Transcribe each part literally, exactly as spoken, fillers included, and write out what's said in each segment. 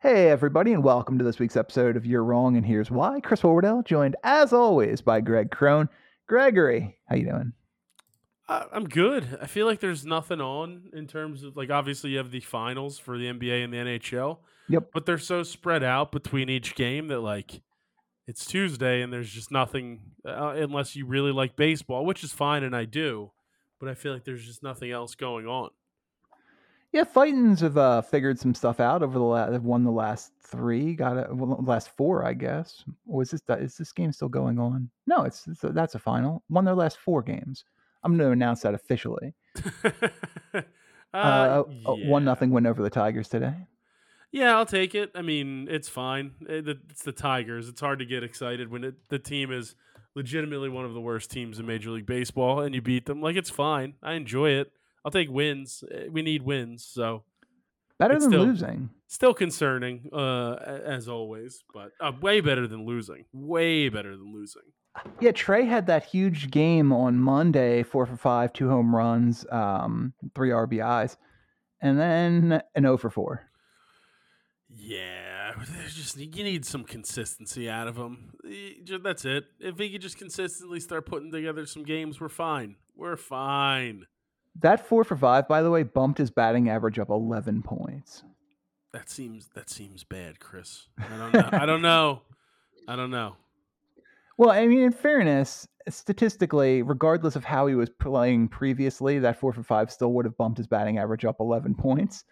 Hey everybody, and welcome to this week's episode of You're Wrong and Here's Why. Chris Horwedel, joined as always by Greg Crone. Gregory, how you doing? Uh, I'm good. I feel like there's nothing on in terms of, like, obviously you have the finals for the N B A and the N H L. Yep. But they're so spread out between each game that, like, it's Tuesday and there's just nothing uh, unless you really like baseball, which is fine, and I do. But I feel like there's just nothing else going on. Yeah, Fightins have uh, figured some stuff out over the last. Have won the last three, got it. Well, last four, I guess. Or is this is this game still going on? No, it's, it's a, that's a final. Won their last four games. I'm going to announce that officially. uh, uh, yeah. a one nothing win over the Tigers today. Yeah, I'll take it. I mean, it's fine. It's the Tigers. It's hard to get excited when it, the team is legitimately one of the worst teams in Major League Baseball, and you beat them. Like, it's fine. I enjoy it. I'll take wins. We need wins, so better than still, losing. Still concerning, uh, as always, but uh, way better than losing. Way better than losing. Yeah, Trey had that huge game on Monday, four for five, two home runs, um, three R B Is, and then an zero for four. Yeah, just you need some consistency out of him. That's it. If he could just consistently start putting together some games, we're fine. We're fine. That four for five, by the way, bumped his batting average up eleven points. That seems that seems bad, Chris. I don't know. I don't know. I don't know. Well, I mean, in fairness, statistically, regardless of how he was playing previously, that four for five still would have bumped his batting average up eleven points.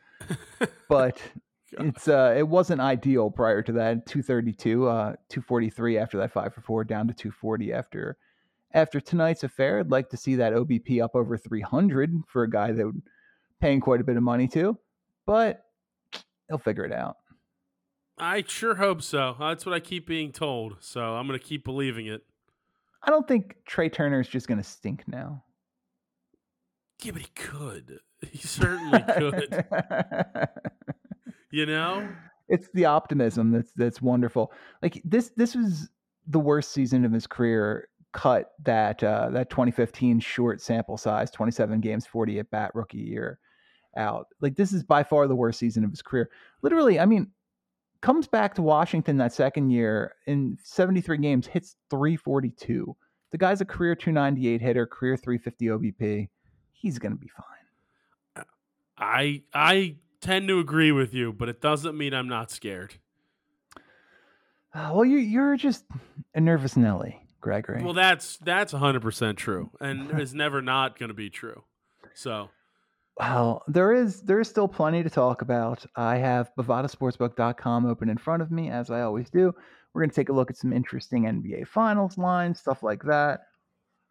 But it's uh, it wasn't ideal prior to that. two thirty-two, uh, two forty-three after that five for four, down to two forty after. After tonight's affair, I'd like to see that O B P up over three hundred for a guy that would paying quite a bit of money to, but he'll figure it out. I sure hope so. That's what I keep being told, so I'm going to keep believing it. I don't think Trey Turner is just going to stink now. Yeah, but he could. He certainly could. You know? It's the optimism that's that's wonderful. Like, this, this was the worst season of his career. Cut that uh, that twenty fifteen short sample size, twenty-seven games, forty at bat rookie year out. Like, this is by far the worst season of his career. Literally, I mean, comes back to Washington that second year in seventy-three games, hits three forty-two. The guy's a career two ninety-eight hitter, career three fifty O B P. He's going to be fine. I I tend to agree with you, but it doesn't mean I'm not scared. Uh, well, you you're just a nervous Nelly, Gregory. Well, that's that's one hundred percent true, and is never not going to be true. So, well, there is there is still plenty to talk about. I have bovada sportsbook dot com open in front of me, as I always do. We're going to take a look at some interesting N B A finals lines, stuff like that.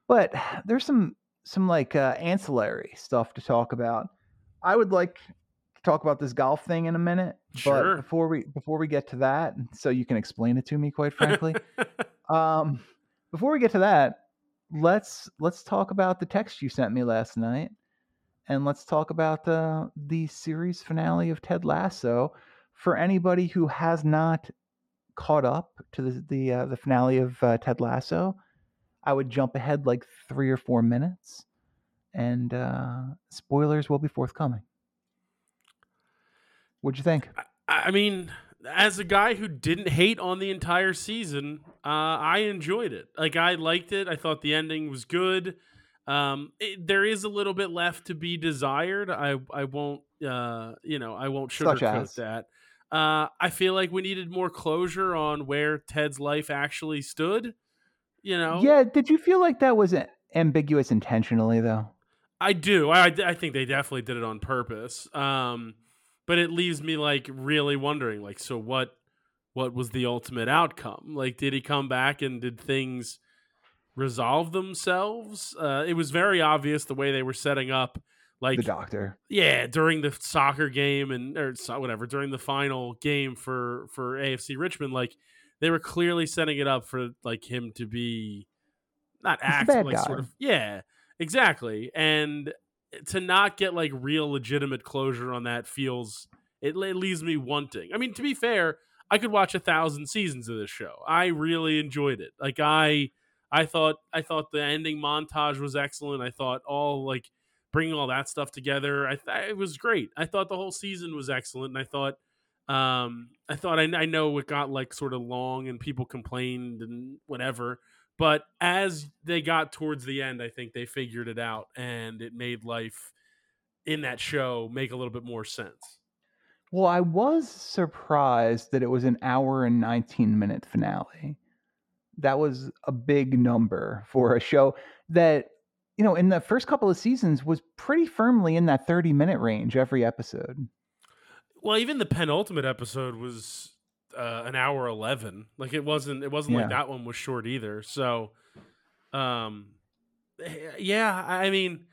But there's some some like uh, ancillary stuff to talk about. I would like to talk about this golf thing in a minute, sure. But before we before we get to that, so you can explain it to me, quite frankly. um. Before we get to that, let's let's talk about the text you sent me last night, and let's talk about the the series finale of Ted Lasso. For anybody who has not caught up to the the, uh, the finale of uh, Ted Lasso, I would jump ahead like three or four minutes, and uh, spoilers will be forthcoming. What'd you think? I, I mean. As a guy who didn't hate on the entire season, uh, I enjoyed it. Like, I liked it. I thought the ending was good. Um, it, there is a little bit left to be desired. I I won't uh, you know I won't sugarcoat that. Uh, I feel like we needed more closure on where Ted's life actually stood. You know. Yeah. Did you feel like that was ambiguous intentionally, though? I do. I I think they definitely did it on purpose. Um, But it leaves me, like, really wondering, like, so what what was the ultimate outcome? Like, did he come back and did things resolve themselves? Uh, it was very obvious the way they were setting up, Like the doctor. Yeah, during the soccer game and or whatever, during the final game for, for A F C Richmond, like they were clearly setting it up for like him to be not act but, like guy. sort of yeah, exactly. And to not get like real legitimate closure on that feels it, it leaves me wanting. I mean, to be fair, I could watch a thousand seasons of this show. I really enjoyed it. Like I I thought I thought the ending montage was excellent. I thought all like bringing all that stuff together, I th- it was great. I thought the whole season was excellent, and I thought, um, I thought I, I know it got like sort of long, and people complained and whatever. But as they got towards the end, I think they figured it out, and it made life in that show make a little bit more sense. Well, I was surprised that it was an hour and nineteen minute finale. That was a big number for a show that, you know, in the first couple of seasons was pretty firmly in that thirty minute range every episode. Well, even the penultimate episode was uh, an hour eleven. Like it wasn't, it wasn't yeah. like that one was short either. So, um, yeah, I mean,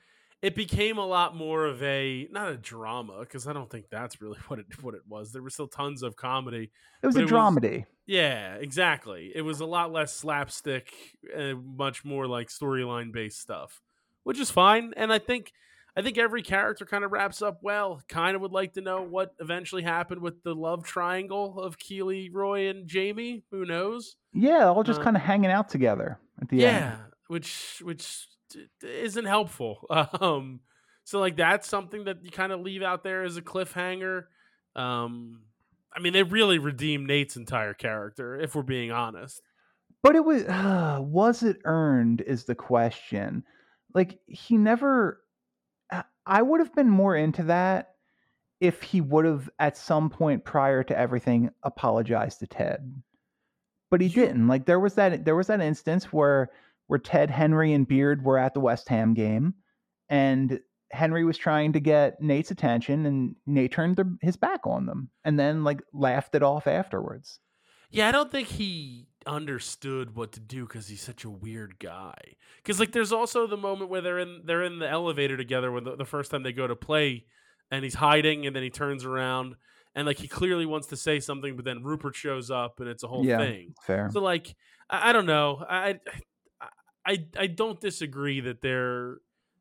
it became a lot more of a, not a drama. Cause I don't think that's really what it, what it was. There were still tons of comedy. It was a it dramedy. Was, yeah, exactly. It was a lot less slapstick and much more like storyline based stuff. Which is fine, and I think I think every character kind of wraps up well. Kind of would like to know what eventually happened with the love triangle of Keely, Roy, and Jamie. Who knows? Yeah, all just uh, kind of hanging out together at the yeah, end. Yeah, which which isn't helpful. Um, so like that's something that you kind of leave out there as a cliffhanger. Um, I mean, they really redeemed Nate's entire character, if we're being honest. But it was uh, was it earned is the question. Like he never, I would have been more into that if he would have at some point prior to everything apologized to Ted, but he didn't. Like there was that, there was that instance where, where Ted, Henry, and Beard were at the West Ham game, and Henry was trying to get Nate's attention, and Nate turned their, his back on them and then like laughed it off afterwards. Yeah. I don't think he understood what to do because he's such a weird guy. Because like there's also the moment where they're in they're in the elevator together when the, the first time they go to play, and he's hiding, and then he turns around and like he clearly wants to say something, but then Rupert shows up and it's a whole yeah, thing. Fair. So like I, I don't know. I, I I don't disagree that there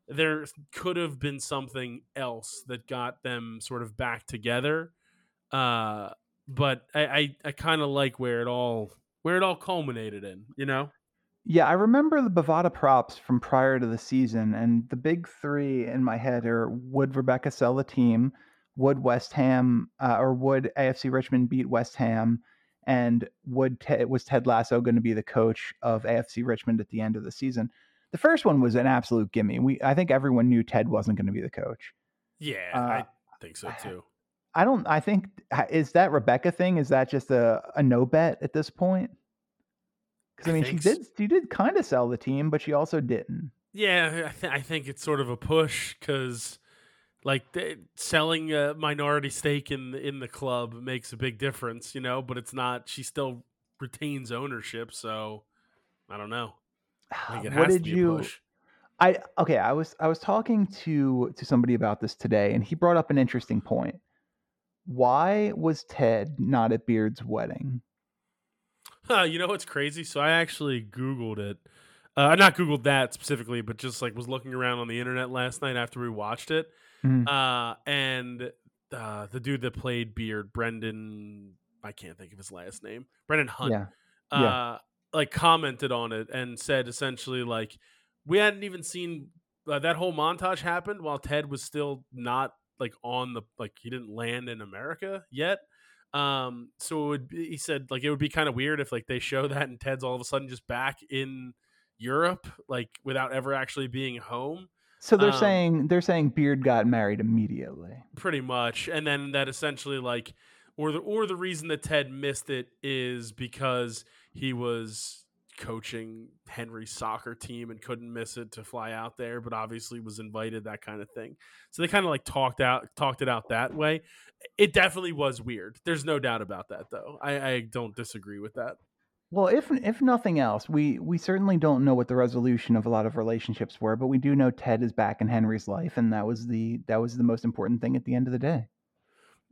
there could have been something else that got them sort of back together. Uh, but I I, I kind of like where it all. Where it all culminated in, you know? Yeah, I remember the Bovada props from prior to the season, and the big three in my head are: would Rebecca sell the team? Would West Ham uh, or would A F C Richmond beat West Ham? And would Te- was Ted Lasso going to be the coach of A F C Richmond at the end of the season? The first one was an absolute gimme. We, I think, everyone knew Ted wasn't going to be the coach. Yeah, uh, I think so too. I, I don't, I think, is that Rebecca thing? Is that just a, a no bet at this point? Because I mean, I she did, she did kind of sell the team, but she also didn't. Yeah. I, th- I think it's sort of a push because like th- selling a minority stake in the, in the club makes a big difference, you know, but it's not, she still retains ownership. So I don't know. I think it what has did to be you, a push. I, okay. I was, I was talking to, to somebody about this today, and he brought up an interesting point. Why was Ted not at Beard's wedding? Huh, you know what's crazy? So I actually Googled it. Uh, not Googled that specifically, but just like was looking around on the internet last night after we watched it. Mm. Uh, and uh, the dude that played Beard, Brendan, I can't think of his last name. Brendan Hunt, yeah. Uh, yeah. like commented on it and said essentially like, we hadn't even seen uh, that whole montage happened while Ted was still not like on the, like he didn't land in America yet. Um, so it would be, he said like, it would be kind of weird if like they show that and Ted's all of a sudden just back in Europe, like without ever actually being home. So they're um, saying, they're saying Beard got married immediately. Pretty much. And then that essentially like, or the, or the reason that Ted missed it is because he was coaching Henry's soccer team and couldn't miss it to fly out there, but obviously was invited, that kind of thing. So they kind of like talked out, talked it out that way. It definitely was weird. There's no doubt about that though. I, I don't disagree with that. Well, if if nothing else, we, we certainly don't know what the resolution of a lot of relationships were, but we do know Ted is back in Henry's life, and that was the that was the most important thing at the end of the day.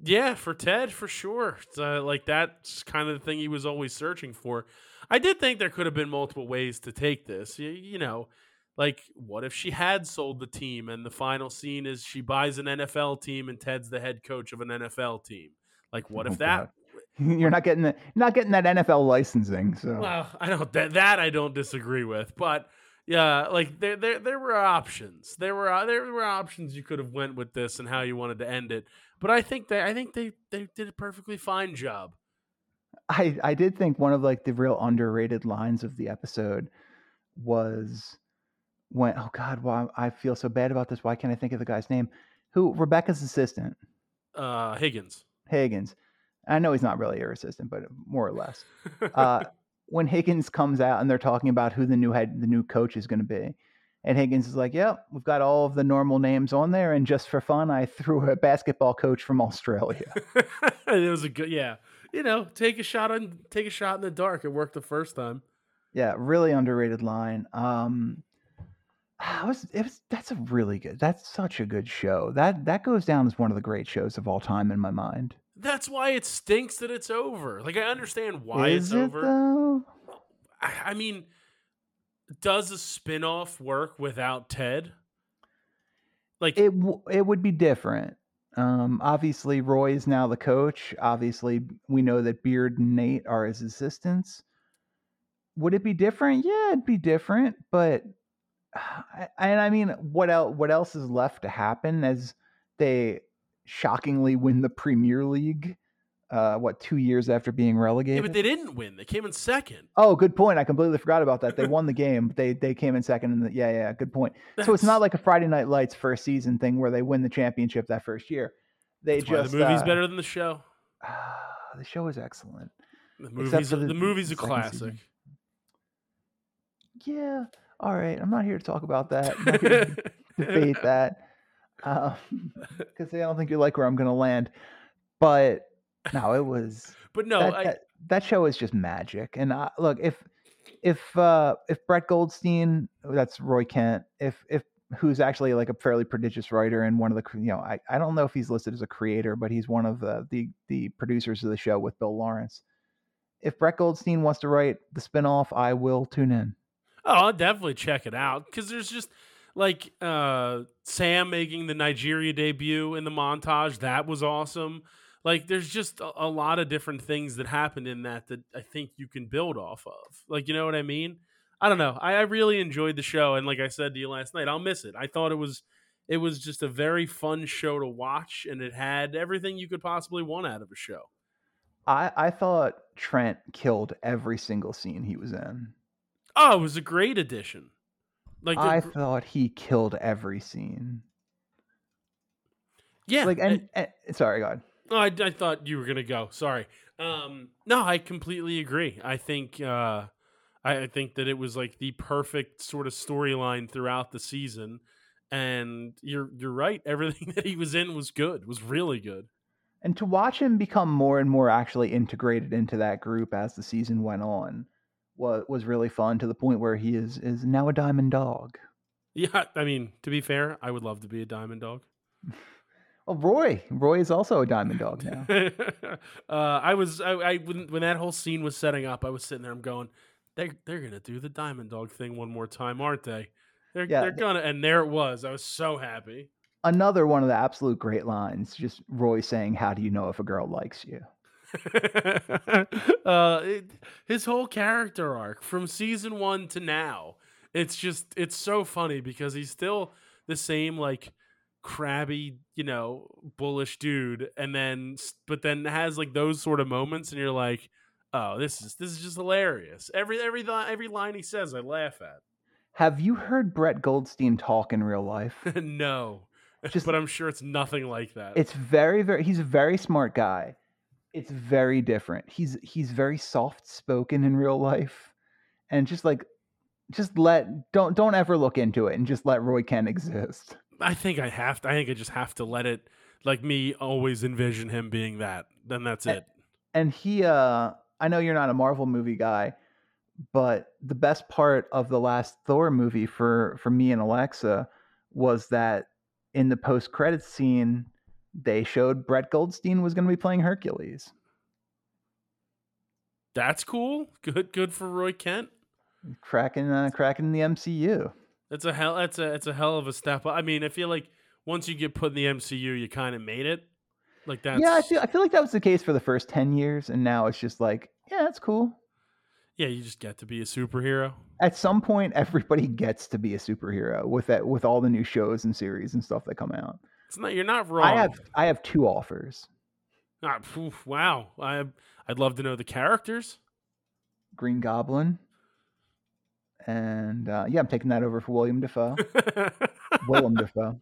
Yeah, for Ted, for sure. Uh, like that's kind of the thing he was always searching for. I did think there could have been multiple ways to take this. You, you know, like what if she had sold the team, and the final scene is she buys an N F L team, and Ted's the head coach of an N F L team. Like what oh, if that? God. You're not getting the, not getting that N F L licensing. So well, I don't that, that I don't disagree with, but yeah, like there there there were options. There were uh, there were options you could have went with this and how you wanted to end it. But I think they I think they, they did a perfectly fine job. I I did think one of like the real underrated lines of the episode was when oh God, well I feel so bad about this. Why can't I think of the guy's name? Who Rebecca's assistant? Uh, Higgins. Higgins. I know he's not really her assistant, but more or less. Uh, when Higgins comes out and they're talking about who the new head, the new coach is going to be, and Higgins is like, "Yep, yeah, we've got all of the normal names on there, and just for fun, I threw a basketball coach from Australia." It was a good, yeah. You know, take a shot on, take a shot in the dark. It worked the first time. Yeah, really underrated line. Um, I was, it was. That's a really good. That's such a good show. That that goes down as one of the great shows of all time in my mind. That's why it stinks that it's over. Like, I understand why Is it's it over. Though? I, I mean, does a spinoff work without Ted? Like it, w- it would be different. Um, obviously, Roy is now the coach. Obviously, we know that Beard and Nate are his assistants. Would it be different? Yeah, it'd be different. But, and I mean, what else? What else is left to happen as they shockingly win the Premier League uh what two years after being relegated? Yeah, but they didn't win. They came in second. Oh, good point. I completely forgot about that. They won the game, but they they came in second and the, yeah yeah good point. That's... so it's not like a Friday Night Lights first season thing where they win the championship that first year. They That's just why the movie's uh, better than the show. Uh, the show is excellent. The movie's the, the movie's a classic season. Yeah, all right, I'm not here to talk about that. I'm not here to debate that. Because um, I don't think you like where I'm going to land, but no, it was. But no, that, I, that, that show is just magic. And I, look, if if uh, if Brett Goldstein, that's Roy Kent, if if who's actually like a fairly prodigious writer and one of the you know I, I don't know if he's listed as a creator, but he's one of the the, the producers of the show with Bill Lawrence. If Brett Goldstein wants to write the spinoff, I will tune in. Oh, I'll definitely check it out because there's just. Like uh, Sam making the Nigeria debut in the montage, that was awesome. Like, there's just a, a lot of different things that happened in that that I think you can build off of. Like, you know what I mean? I don't know. I, I really enjoyed the show, and like I said to you last night, I'll miss it. I thought it was it was just a very fun show to watch, and it had everything you could possibly want out of a show. I, I thought Trent killed every single scene he was in. Oh, it was a great addition. Like the, I thought he killed every scene. Yeah. Like, and, I, and sorry, God. No, I, I thought you were gonna go. Sorry. Um, no, I completely agree. I think, uh, I, I think that it was like the perfect sort of storyline throughout the season. And you're you're right. Everything that he was in was good. Was really good. And to watch him become more and more actually integrated into that group as the season went on. Was really fun, to the point where he is is now a Diamond Dog. Yeah, I mean, to be fair, I would love to be a Diamond Dog. Well, Roy, Roy is also a Diamond Dog now. uh, I was, I, I when, when that whole scene was setting up, I was sitting there, I'm going, they they're gonna do the Diamond Dog thing one more time, aren't they? They're yeah, they're gonna, and there it was. I was so happy. Another one of the absolute great lines, just Roy saying, "How do you know if a girl likes you?" uh, it, his whole character arc from season one to now, it's just it's so funny because he's still the same like crabby, you know, bullish dude, and then but then has like those sort of moments, and you're like, oh, this is this is just hilarious. Every every every line he says, I laugh at. Have you heard Brett Goldstein talk in real life? No, just, but I'm sure it's nothing like that. It's very very. He's a very smart guy. It's very different. He's he's very soft spoken in real life, and just like, just let don't don't ever look into it, and just let Roy Kent exist. I think I have to. I think I just have to let it. Like me, always envision him being that. Then that's it. And, and he, uh, I know you're not a Marvel movie guy, But the best part of the last Thor movie for, for me and Alexa was that in the post-credits scene, they showed Brett Goldstein was going to be playing Hercules. That's cool. Good, good for Roy Kent. Cracking, uh, cracking the M C U. That's a hell. That's a. It's a hell of a step. I mean, I feel like once you get put in the M C U, you kind of made it. Like that. Yeah, I feel. I feel like that was the case for the first ten years, and now it's just like, yeah, that's cool. Yeah, you just get to be a superhero. At some point, everybody gets to be a superhero with that, with all the new shows and series and stuff that come out. It's not. You're not wrong. I have. I have two offers. Ah, poof, wow. I. I'd love to know the characters. Green Goblin. And uh, yeah, I'm taking that over for William Dafoe. Willem Dafoe.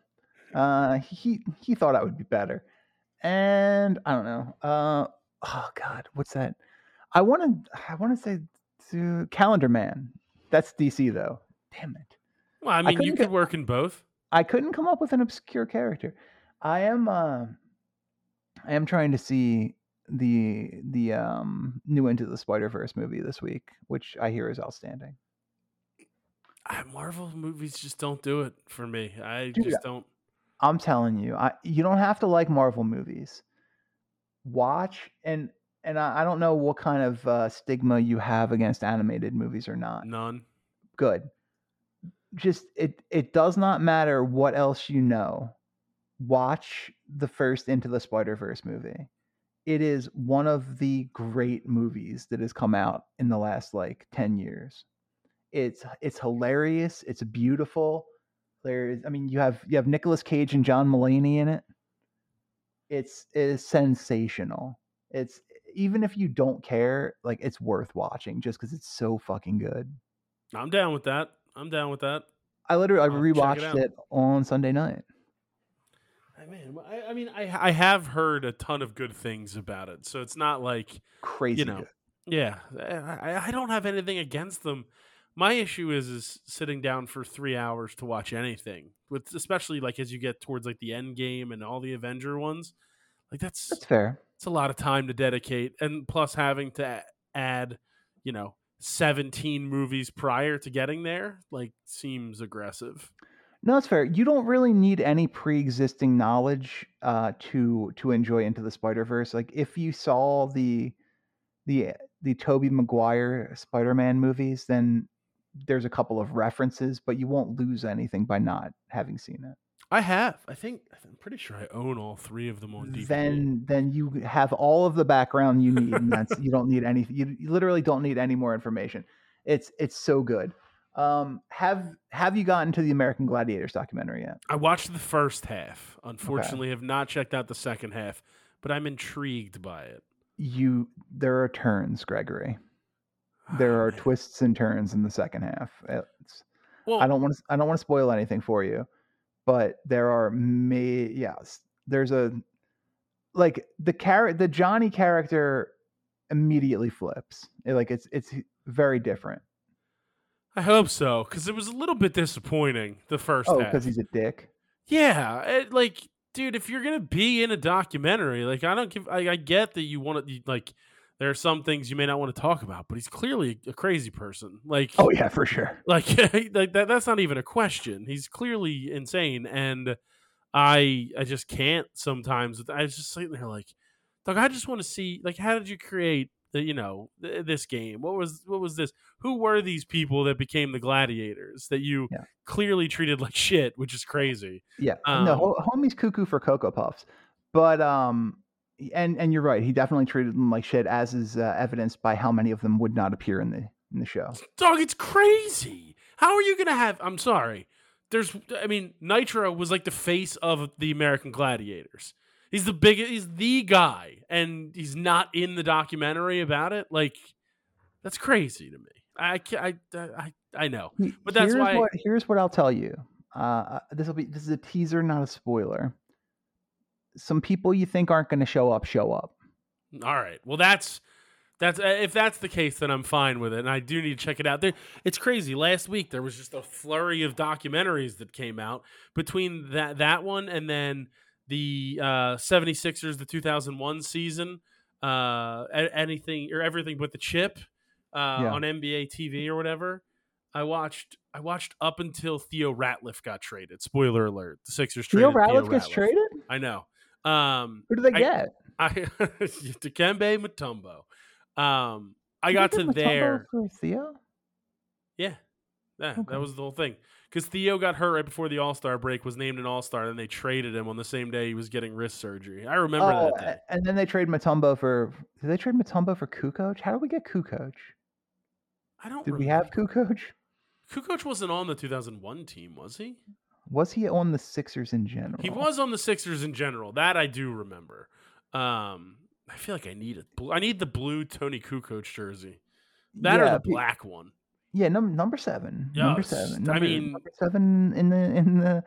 Uh, he he thought I would be better. And I don't know. Uh, oh God, what's that? I want to I want to say to Calendar Man. That's D C though. Damn it. Well, I mean, I you could work in both. I couldn't come up with an obscure character. I am uh, I am trying to see the the um, new Into the Spider-Verse movie this week, which I hear is outstanding. Marvel movies just don't do it for me. I Dude, just don't. I'm telling you, I you don't have to like Marvel movies. Watch and and I, I don't know what kind of uh, stigma you have against animated movies or not. None. Good. Just it it does not matter what else you know. Watch the first Into the Spider-Verse movie. It is one of the great movies that has come out in the last like ten years. It's it's hilarious. It's beautiful. There's, I mean, you have you have Nicolas Cage and John Mulaney in it. It's it is sensational. It's even if you don't care, like it's worth watching just because it's so fucking good. I'm down with that. I'm down with that. I literally I rewatched it, it on Sunday night. I mean, I, I mean, I I have heard a ton of good things about it, so it's not like crazy. You know, good. Yeah, I I don't have anything against them. My issue is is sitting down for three hours to watch anything, with especially like as you get towards like the end game and all the Avenger ones, like that's that's fair. It's a lot of time to dedicate, and plus having to add, you know, seventeen movies prior to getting there, like seems aggressive. No, that's fair. You don't really need any pre-existing knowledge uh, to to enjoy Into the Spider-Verse. Like if you saw the the the Tobey Maguire Spider-Man movies, then there's a couple of references, but you won't lose anything by not having seen it. I have. I think I'm pretty sure I own all three of them on D V D. Then, then you have all of the background you need, and that's you don't need anything. You, you literally don't need any more information. It's it's so good. Um, have have you gotten to the American Gladiators documentary yet? I watched the first half. Unfortunately, okay. Have not checked out the second half, but I'm intrigued by it. You, there are turns, Gregory. There are twists and turns in the second half. Well, I don't want to. I don't want to spoil anything for you, but there are. Ma- yeah, there's a like the char- the Johnny character immediately flips. It, like it's it's very different. I hope so, because it was a little bit disappointing the first. Oh, because he's a dick. Yeah, it, like, dude, if you're gonna be in a documentary, like, I don't give. I, I get that you want to like. There are some things you may not want to talk about, but he's clearly a crazy person. Like, oh yeah, for sure. Like, like that, that's not even a question. He's clearly insane, and I, I just can't. Sometimes I was just sitting there like, Doug, I just want to see, like, how did you create the, you know, th- this game? What was, what was this? Who were these people that became the gladiators that you yeah. clearly treated like shit, which is crazy? Yeah, um, no, homie's cuckoo for Cocoa Puffs, but um. And and you're right. He definitely treated them like shit, as is uh, evidenced by how many of them would not appear in the in the show. Dog, it's crazy. How are you gonna have? I'm sorry. There's, I mean, Nitro was like the face of the American Gladiators. He's the biggest. He's the guy, and he's not in the documentary about it. Like, that's crazy to me. I I I I know, but that's here's why. What, here's what I'll tell you. Uh, this will be this is a teaser, not a spoiler. Some people you think aren't going to show up, show up. All right. Well, that's, that's, if that's the case, then I'm fine with it. And I do need to check it out there. It's crazy. Last week, there was just a flurry of documentaries that came out between that, that one. And then the uh, seventy-sixers, the two thousand one season, uh, anything or everything but the chip. uh, yeah. on N B A T V or whatever. I watched I watched up until Theo Ratliff got traded. Spoiler alert. The Sixers Theo traded Ratliff Theo Ratliff. gets traded? I know. Um, Who do they I, get? I, I Dikembe Mutombo. Um, I Did got to Mutombo there. For Theo? Yeah. Yeah, okay. That was the whole thing. Because Theo got hurt right before the All-Star break, was named an All-Star, and they traded him on the same day he was getting wrist surgery. I remember oh, that day. And then they trade Mutombo for – did they trade Mutombo for Kukoc? How did we get Kukoc? I don't Did remember. we have Kukoc? Kukoc wasn't on the two thousand one team, was he? Was he on the Sixers in general? He was on the Sixers in general. That I do remember. Um, I feel like I need a, I need the blue Tony Kukoc jersey. That yeah, or the he, black one. Yeah, num- number seven. Yo, number seven. Number, I mean, number seven in the in the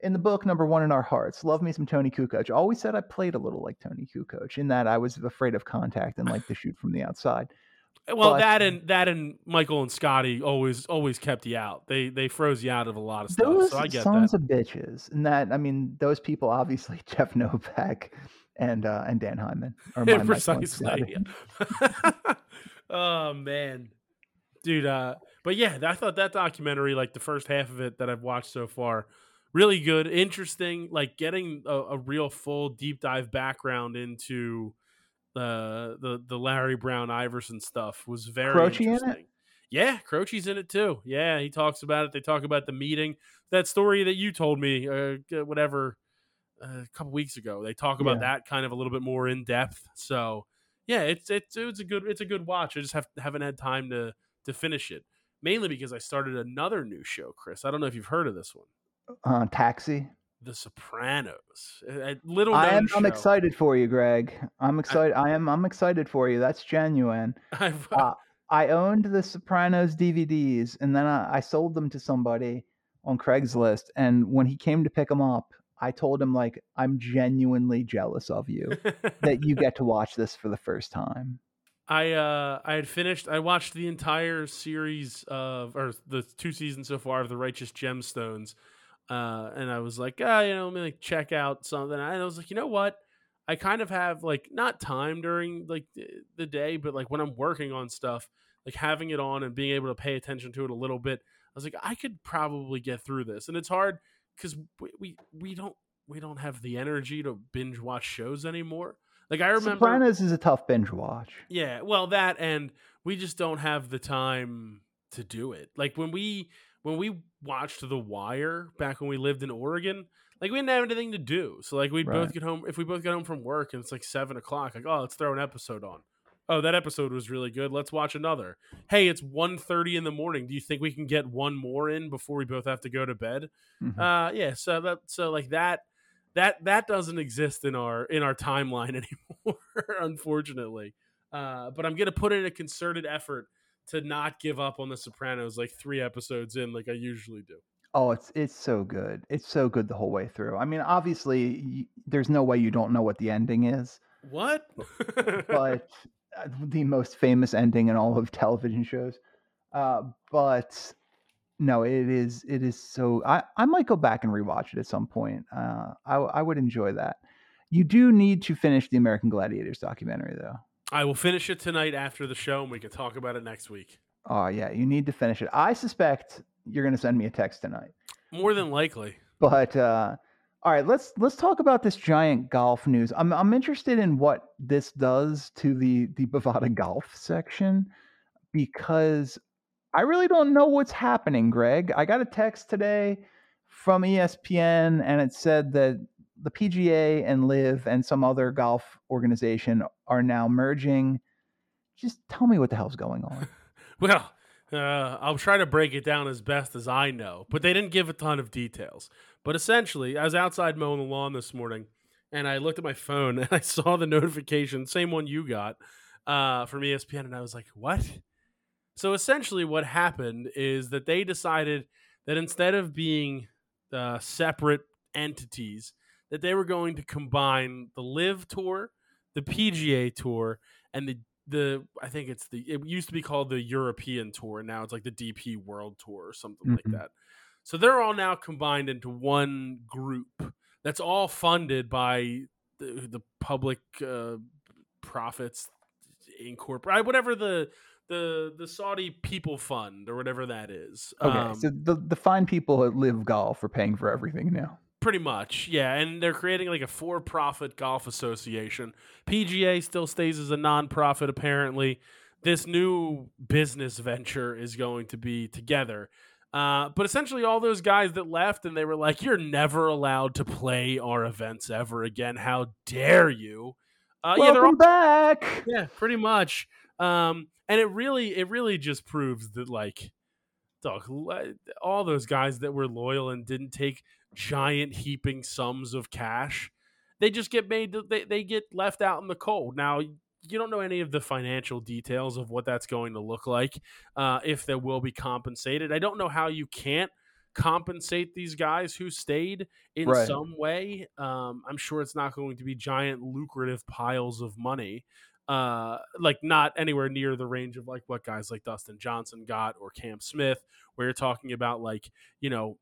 in the book. Number one in our hearts. Love me some Tony Kukoc. Always said I played a little like Tony Kukoc in that I was afraid of contact and liked to shoot from the outside. Well, but, that and that and Michael and Scotty always always kept you out. They they froze you out of a lot of stuff. Those so I get sons that. of bitches, and that I mean those people obviously Jeff Novak and uh, and Dan Hyman. Or my Precisely. Yeah. Oh man, dude. Uh, but yeah, I thought that documentary, like the first half of it that I've watched so far, really good, interesting. Like getting a, a real full deep dive background into. Uh, the the Larry Brown Iverson stuff was very Croce interesting. In it? Yeah, Croce's in it too. Yeah, he talks about it. They talk about the meeting. That story that you told me, uh, whatever, uh, a couple weeks ago. They talk about yeah. that kind of a little bit more in depth. So yeah, it's it's it's a good it's a good watch. I just have haven't had time to to finish it, mainly because I started another new show, Chris. I don't know if you've heard of this one. Uh, Taxi. The Sopranos. A little I am, I'm excited for you, Greg. I'm excited. I, I am. I'm excited for you. That's genuine. Uh, I owned the Sopranos D V Ds, and then I, I sold them to somebody on Craigslist. And when he came to pick them up, I told him, like, I'm genuinely jealous of you that you get to watch this for the first time. I uh, I had finished. I watched the entire series of, or the two seasons so far of The Righteous Gemstones. Uh, and I was like, ah, oh, you know, let me like check out something. And I was like, you know what? I kind of have like not time during like the day, but like when I'm working on stuff, like having it on and being able to pay attention to it a little bit. I was like, I could probably get through this. And it's hard because we, we we don't we don't have the energy to binge watch shows anymore. Like I remember, Sopranos is a tough binge watch. Yeah, well, that and we just don't have the time to do it. Like when we. When we watched The Wire back when we lived in Oregon, like we didn't have anything to do. So like we'd right. both get home. If we both got home from work and it's like seven o'clock, like, oh, let's throw an episode on. Oh, that episode was really good. Let's watch another. Hey, it's one thirty in the morning. Do you think we can get one more in before we both have to go to bed? Mm-hmm. Uh, yeah. So that, so like that, that, that doesn't exist in our, in our timeline anymore, unfortunately. Uh, but I'm going to put in a concerted effort to not give up on The Sopranos like three episodes in like I usually do. Oh, it's it's so good. It's so good the whole way through. I mean, obviously, you, there's no way you don't know what the ending is. What? But uh, the most famous ending in all of television shows. Uh, but no, it is it is so... I, I might go back and rewatch it at some point. Uh, I, I would enjoy that. You do need to finish the American Gladiators documentary, though. I will finish it tonight after the show, and we can talk about it next week. Oh, yeah. You need to finish it. I suspect you're going to send me a text tonight. More than likely. But, uh, all right, let's let's talk about this giant golf news. I'm I'm interested in what this does to the, the Bovada golf section, because I really don't know what's happening, Greg. I got a text today from E S P N, and it said that the P G A and L I V and some other golf organization are now merging. Just tell me what the hell's going on. Well, uh, I'll try to break it down as best as I know, but they didn't give a ton of details. But essentially, I was outside mowing the lawn this morning, and I looked at my phone, and I saw the notification, same one you got, uh, from E S P N, and I was like, what? So essentially what happened is that they decided that instead of being uh, separate entities, that they were going to combine the L I V Tour, the P G A Tour, and the the I think it's the it used to be called the European Tour, and now it's like the D P World Tour or something mm-hmm. like that. So they're all now combined into one group that's all funded by the, the public uh, profits incorporate whatever the the the Saudi People Fund or whatever that is. Okay, um, so the the fine people at Live Golf are paying for everything now. Pretty much, yeah, and they're creating like a for-profit golf association. P G A still stays as a non-profit, apparently. This new business venture is going to be together. Uh, but essentially all those guys that left and they were like, you're never allowed to play our events ever again. How dare you? Uh, Welcome yeah, they're all back. Yeah, pretty much. Um, and it really, it really just proves that like, dog, all those guys that were loyal and didn't take giant heaping sums of cash, they just get made, they, they get left out in the cold. Now, you don't know any of the financial details of what that's going to look like, uh, if they will be compensated. I don't know how you can't compensate these guys who stayed in right. some way. Um, I'm sure it's not going to be giant lucrative piles of money, uh, like not anywhere near the range of like what guys like Dustin Johnson got or Cam Smith, where you're talking about like, you know,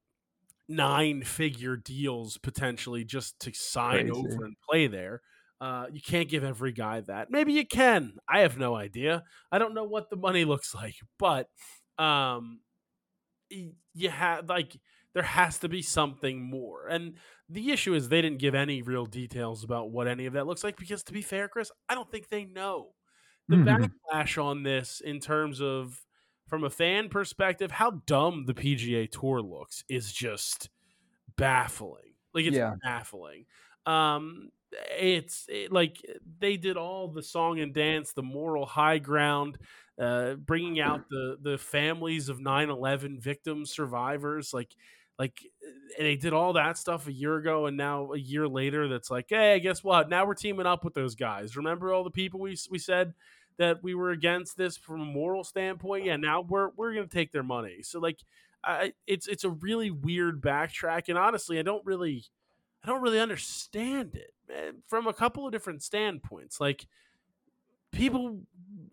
nine figure deals potentially just to sign Crazy. over and play there. Uh, you can't give every guy that. Maybe you can. I have no idea. I don't know what the money looks like, but um, you have like there has to be something more. And the issue is they didn't give any real details about what any of that looks like because, to be fair, Chris, I don't think they know. The mm-hmm. backlash on this in terms of from a fan perspective, how dumb the P G A Tour looks is just baffling. Like it's yeah. baffling. Um, it's it, like they did all the song and dance, the moral high ground, uh, bringing out the, the families of nine eleven victims, survivors, like, like and they did all that stuff a year ago. And now a year later, that's like, hey, guess what? Now we're teaming up with those guys. Remember all the people we, we said that we were against this from a moral standpoint. Yeah. Now we're, we're going to take their money. So like, I, it's, it's a really weird backtrack. And honestly, I don't really, I don't really understand it from a couple of different standpoints. Like people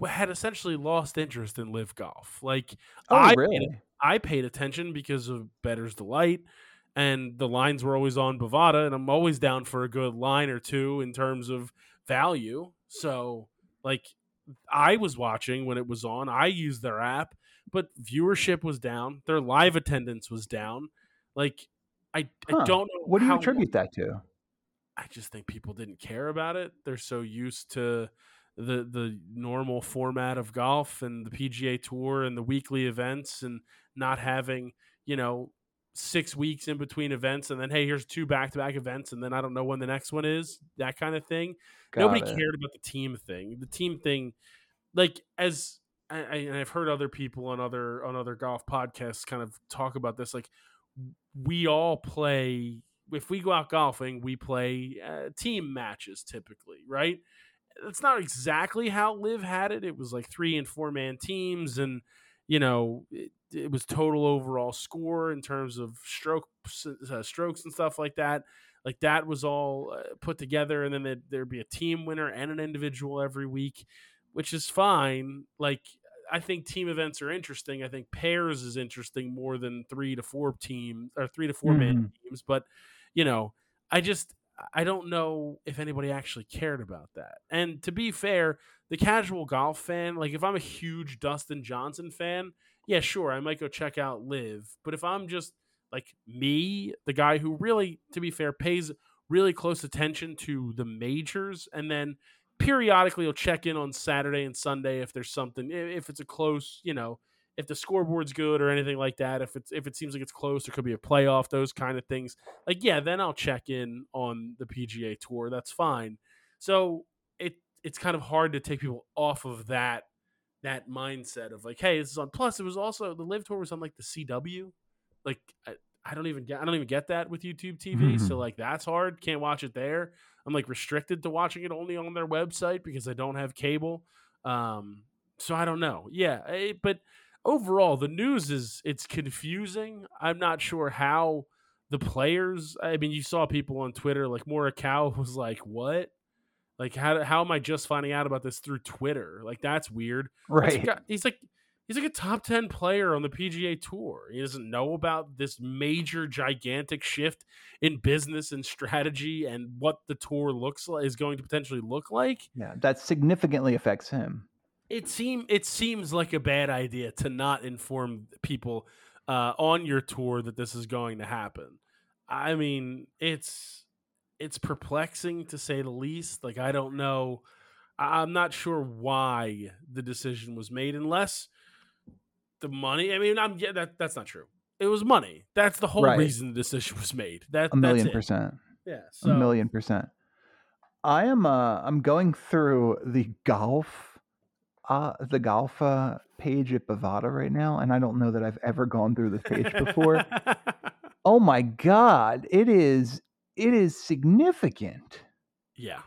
had essentially lost interest in Live Golf. Like oh, I, really? paid, I paid attention because of Better's Delight and the lines were always on Bovada and I'm always down for a good line or two in terms of value. So like I was watching when it was on, I used their app, but viewership was down. Their live attendance was down. Like I, huh. I don't know. What do you attribute that to? I just think people didn't care about it. They're so used to the the normal format of golf and the P G A Tour and the weekly events and not having, you know, six weeks in between events and then, hey, here's two back-to-back events and then I don't know when the next one is, that kind of thing. Got Nobody it. cared about the team thing. The team thing, like as I, I, and I've heard other people on other on other golf podcasts kind of talk about this, like we all play – if we go out golfing, we play uh, team matches typically, right? That's not exactly how Liv had it. It was like three and four man teams, and you know it, it was total overall score in terms of strokes, uh, strokes and stuff like that. Like that was all uh, put together, and then there'd be a team winner and an individual every week, which is fine. Like I think team events are interesting. I think pairs is interesting more than three to four teams or three to four mm. man teams, but. You know, I just, I don't know if anybody actually cared about that. And to be fair, the casual golf fan, like if I'm a huge Dustin Johnson fan, yeah, sure, I might go check out Liv. But if I'm just like me, the guy who really, to be fair, pays really close attention to the majors and then periodically will check in on Saturday and Sunday if there's something, if it's a close, you know, if the scoreboard's good or anything like that, if it's if it seems like it's close, there could be a playoff, those kind of things. Like, yeah, then I'll check in on the P G A Tour. That's fine. So it it's kind of hard to take people off of that that mindset of like, hey, this is on. Plus, it was also the Live Tour was on like the C W. Like, I, I don't even get I don't even get that with YouTube T V. Mm-hmm. So like, that's hard. Can't watch it there. I'm like restricted to watching it only on their website because I don't have cable. Um, so I don't know. Yeah, it, but. Overall, the news is it's confusing. I'm not sure how the players. I mean, you saw people on Twitter like Morikawa was like, "What? Like, how how am I just finding out about this through Twitter? Like, that's weird." Right? That's, he's like he's like a top ten player on the P G A Tour. He doesn't know about this major, gigantic shift in business and strategy and what the tour looks like is going to potentially look like. Yeah, that significantly affects him. It seem it seems like a bad idea to not inform people uh, on your tour that this is going to happen. I mean, it's it's perplexing to say the least. Like, I don't know. I'm not sure why the decision was made, unless the money. I mean, I'm yeah, that that's not true. It was money. That's the whole right. reason the decision was made. That a million that's it. percent. Yeah, so. a million percent. I am. Uh, I'm going through the golf, uh, the golf uh, page at Bovada right now, and I don't know that I've ever gone through this page before. Oh my God! It is. It is significant. Yeah.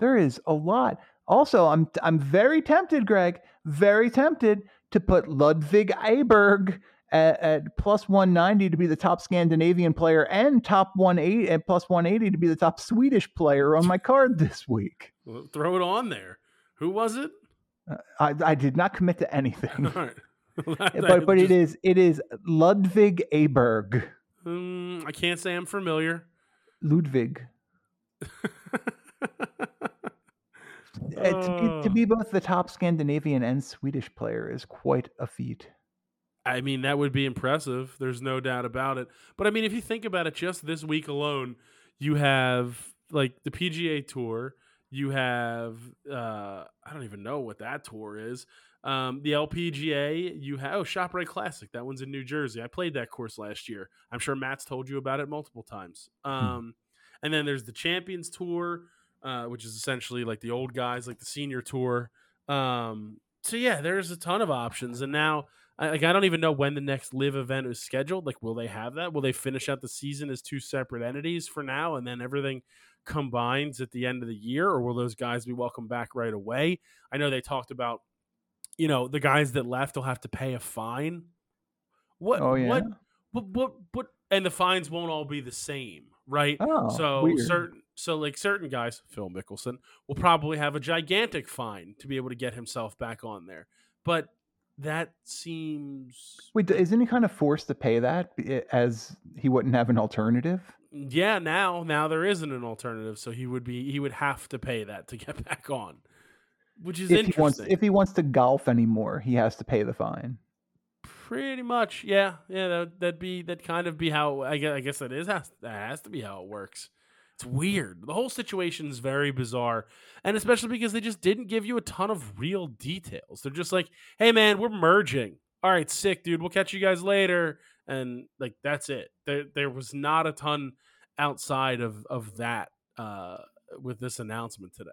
There is a lot. Also, I'm I'm very tempted, Greg, very tempted to put Ludvig Åberg at, at plus one ninety to be the top Scandinavian player and top one eighty at plus one eighty to be the top Swedish player on my card this week. Well, throw it on there. Who was it? Uh, I I did not commit to anything. All right. but but just... it is it is Ludvig Åberg. Um, I can't say I'm familiar. Ludvig. Uh, to, to be both the top Scandinavian and Swedish player is quite a feat. I mean, that would be impressive. There's no doubt about it. But I mean, if you think about it, just this week alone, you have like the P G A Tour. You have uh, I don't even know what that tour is. Um, the L P G A. You have oh, ShopRite Classic. That one's in New Jersey. I played that course last year. I'm sure Matt's told you about it multiple times. Um, hmm. And then there's the Champions Tour. Uh, which is essentially like the old guys, like the senior tour. Um, so yeah, there's a ton of options. And now, I, like, I don't even know when the next LIV event is scheduled. Like, will they have that? Will they finish out the season as two separate entities for now, and then everything combines at the end of the year, or will those guys be welcomed back right away? I know they talked about, you know, the guys that left will have to pay a fine. What? Oh, yeah. What? What? What? What? And the fines won't all be the same, right? Oh, so weird. certain. So, like, certain guys, Phil Mickelson, will probably have a gigantic fine to be able to get himself back on there. But that seems... Wait, isn't he kind of forced to pay that as he wouldn't have an alternative? Yeah, now now there isn't an alternative, so he would be he would have to pay that to get back on, which is if interesting. He wants, if he wants to golf anymore, he has to pay the fine. Pretty much, yeah. Yeah, that, that'd be that kind of be how... I guess, I guess that is has, that has to be how it works. It's weird. The whole situation is very bizarre, and especially because they just didn't give you a ton of real details. They're just like, hey, man, we're merging. All right, sick, dude. We'll catch you guys later. And, like, that's it. There, there was not a ton outside of, of that uh, with this announcement today.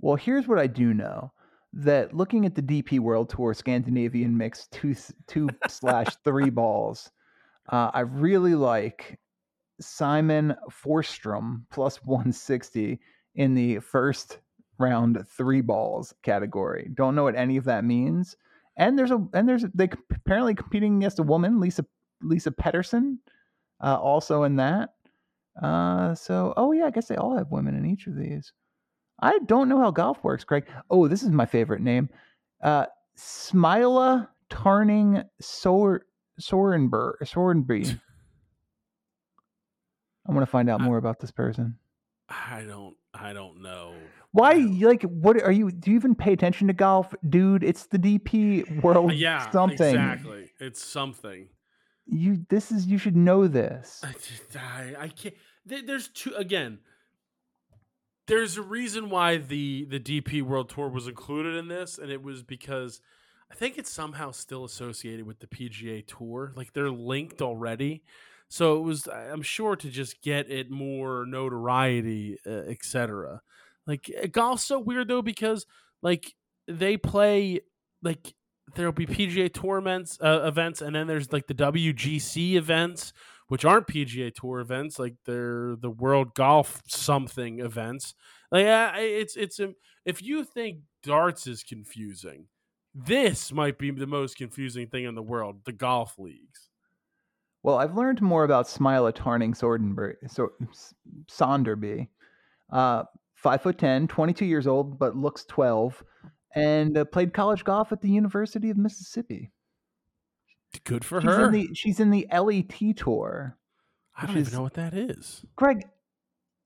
Well, here's what I do know. That looking at the D P World Tour Scandinavian mix two, two slash three balls, uh, I really like Simon Forstrom plus one sixty in the first round three balls category. Don't know what any of that means. And there's a and there's they apparently competing against a woman, Lisa Lisa Pettersson, uh, also in that. Uh, so oh yeah, I guess they all have women in each of these. I don't know how golf works, Greg. Oh, this is my favorite name, uh, Smila Tarning Sor Sorenberg Sorenby. I want to find out more I, about this person. I don't, I don't know. Why, like, what are you, do you even pay attention to golf? Dude, it's the D P World yeah, something. Exactly. It's something. You, this is, you should know this. I, just, I, I can't, there, there's two, again, there's a reason why the, the D P World Tour was included in this. And it was because I think it's somehow still associated with the P G A Tour. Like, they're linked already. So it was, I'm sure, to just get it more notoriety, uh, et cetera. Like, golf's so weird, though, because, like, they play, like, there'll be P G A Tour events, uh, events, and then there's, like, the W G C events, which aren't P G A Tour events. Like, they're the World Golf something events. Like, uh, it's, it's, um, if you think darts is confusing, this might be the most confusing thing in the world, the golf leagues. Well, I've learned more about Smila Tarning Sonderby. Uh, five foot ten, twenty-two years old, but looks twelve, and uh, played college golf at the University of Mississippi. Good for she's her. In the, she's in the L E T Tour. I don't even know what that is. Greg,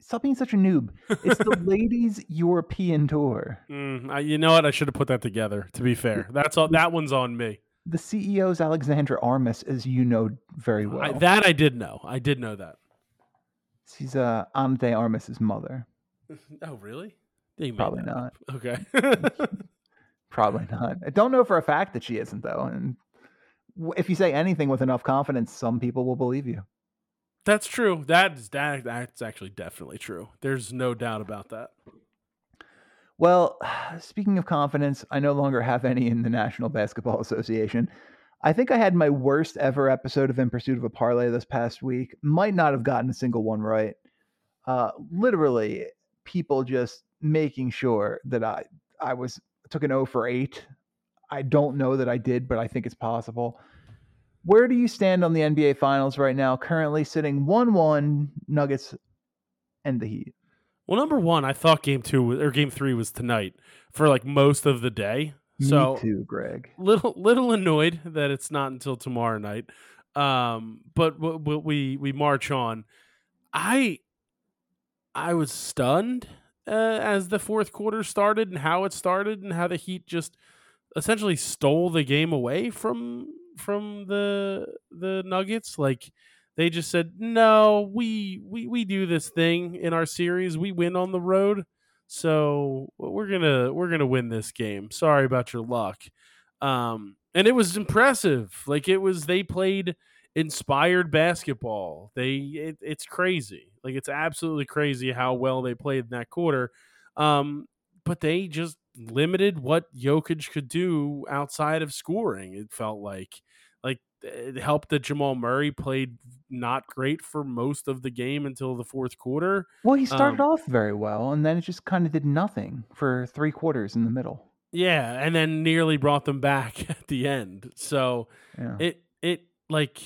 Stop being such a noob. It's the Ladies European Tour. Mm, I, you know what? I should have put that together, to be fair. That's all. That one's on me. The C E O's Alexandra Armas, as you know very well. I, that I did know. I did know that. She's uh, Ana de Armas' mother. Oh, really? Probably not. Up. Okay. Probably not. I don't know for a fact that she isn't, though. And if you say anything with enough confidence, some people will believe you. That's true. That's, that, that's actually definitely true. There's no doubt about that. Well, speaking of confidence, I no longer have any in the National Basketball Association. I think I had my worst ever episode of In Pursuit of a Parlay this past week. Might not have gotten a single one right. Uh, literally, people just making sure that I I was took an oh for eight. I don't know that I did, but I think it's possible. Where do you stand on the N B A Finals right now? Currently sitting one one, Nuggets and the Heat. Well, number one, I thought game two or game three was tonight for like most of the day. So, me too, Greg. Little little annoyed that it's not until tomorrow night. Um, but w- w- we we march on. I I was stunned uh, as the fourth quarter started and how it started and how the Heat just essentially stole the game away from from the the Nuggets. Like, they just said, no, we, we we do this thing in our series. We win on the road, so we're gonna we're gonna win this game. Sorry about your luck. Um, and it was impressive. Like, it was, they played inspired basketball. They it, it's crazy. Like, it's absolutely crazy how well they played in that quarter. Um, but they just limited what Jokic could do outside of scoring. It felt like. It helped that Jamal Murray played not great for most of the game until the fourth quarter. Well, he started um, off very well, and then it just kind of did nothing for three quarters in the middle. Yeah, and then nearly brought them back at the end. So yeah. it it like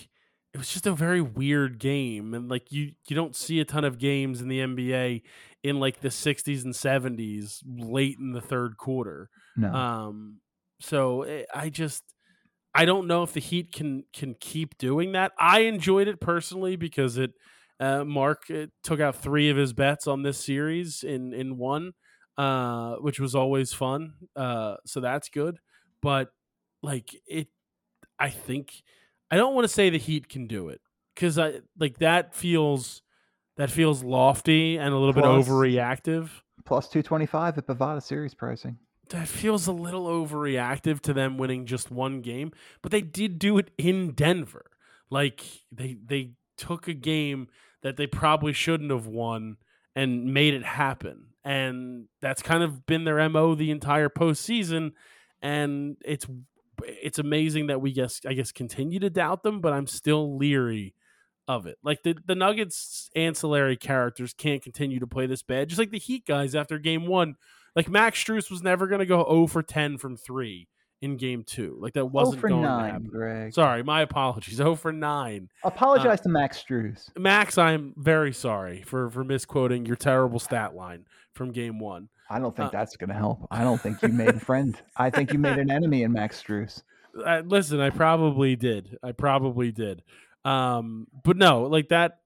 it was just a very weird game, and like you you don't see a ton of games in the N B A in like the sixties and seventies late in the third quarter. No. Um. So it, I just. I don't know if the Heat can can keep doing that. I enjoyed it personally because it uh, Mark it took out three of his bets on this series in in one, uh, which was always fun. Uh, so that's good. But like it, I think I don't want to say the Heat can do it because I like that feels that feels lofty and a little plus, bit overreactive. Plus two twenty five at Bovada series pricing. That feels a little overreactive to them winning just one game, but they did do it in Denver. Like they they took a game that they probably shouldn't have won and made it happen. And that's kind of been their M O the entire postseason. And it's it's amazing that we guess I guess continue to doubt them, but I'm still leery of it. Like the, the Nuggets ancillary characters can't continue to play this bad. Just like the Heat guys after game one. Like, Max Strus was never going to go zero for ten from three in game two. Like, that wasn't going to happen. oh for nine, Greg. Sorry, my apologies. oh for nine. Apologize uh, to Max Strus. Max, I'm very sorry for, for misquoting your terrible stat line from game one. I don't think uh, that's going to help. I don't think you made a friend. I think you made an enemy in Max Strus. Uh, listen, I probably did. I probably did. Um, but no, like that,